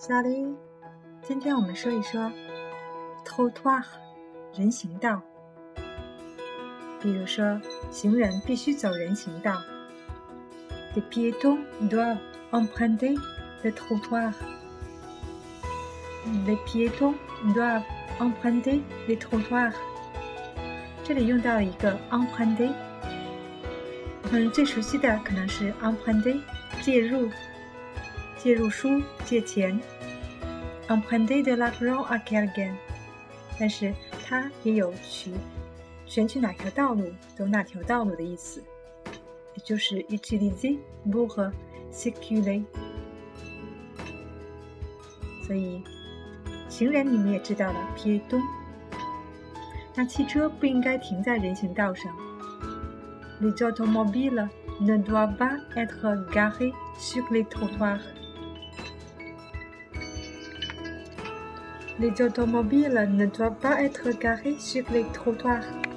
Salut， 今天我们说一说 trottoir 人行道。比如说，行人必须走人行道。Les piétons doivent emprunter le trottoir. Les piétons doivent emprunter le trottoir. 这里用到一个 emprunter。最熟悉的可能是 emprunter 借入书、借钱 emprunter de l'argent à quelqu'un， 但是它也有选取哪条道路，走哪条道路的意思，也就是 utiliser pour circuler。 所以行人你们也知道了 piéton。 那汽车不应该停在人行道上。 Les automobiles ne doivent pas être garés sur les trottoirs。Les automobiles ne doivent pas être garés sur les trottoirs.